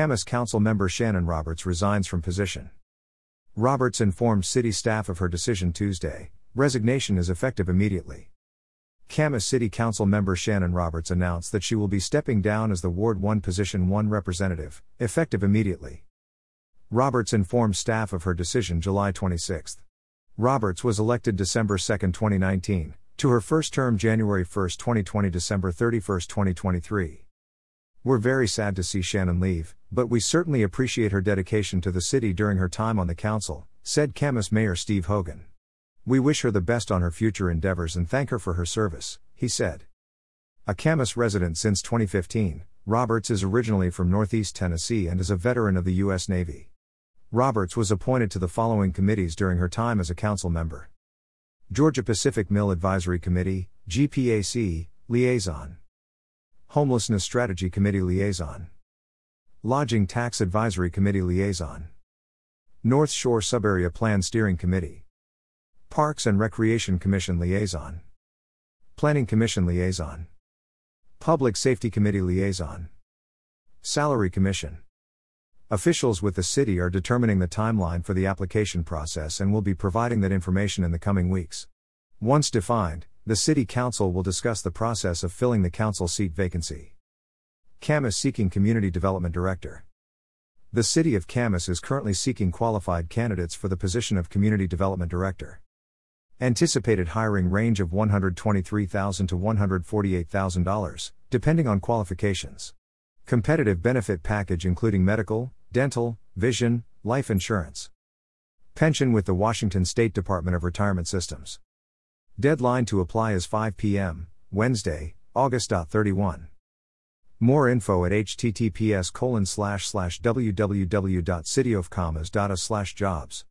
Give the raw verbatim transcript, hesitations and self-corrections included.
Camas Council member Shannon Roberts resigns from position. Roberts informed city staff of her decision Tuesday. Resignation is effective immediately. Camas City Council member Shannon Roberts announced that she will be stepping down as the Ward one Position one representative, effective immediately. Roberts informed staff of her decision July twenty-sixth. Roberts was elected December second, twenty nineteen, to her first term January first, twenty twenty, December thirty-first, twenty twenty-three. We're very sad to see Shannon leave, but we certainly appreciate her dedication to the city during her time on the council, said Camas Mayor Steve Hogan. We wish her the best on her future endeavors and thank her for her service, he said. A Camas resident since twenty fifteen, Roberts is originally from Northeast Tennessee and is a veteran of the U S Navy. Roberts was appointed to the following committees during her time as a council member: Georgia Pacific Mill Advisory Committee, G P A C, Liaison; Homelessness Strategy Committee Liaison; Lodging Tax Advisory Committee Liaison; North Shore Subarea Plan Steering Committee; Parks and Recreation Commission Liaison; Planning Commission Liaison; Public Safety Committee Liaison; Salary Commission. Officials with the city are determining the timeline for the application process and will be providing that information in the coming weeks. Once defined, the City Council will discuss the process of filling the council seat vacancy. Camas seeking Community Development Director. The City of Camas is currently seeking qualified candidates for the position of Community Development Director. Anticipated hiring range of one hundred twenty-three thousand dollars to one hundred forty-eight thousand dollars, depending on qualifications. Competitive benefit package including medical, dental, vision, life insurance. Pension with the Washington State Department of Retirement Systems. Deadline to apply is five p.m., Wednesday, August thirty-first. More info at https colon slash slash www.cityofcamas.us slash jobs.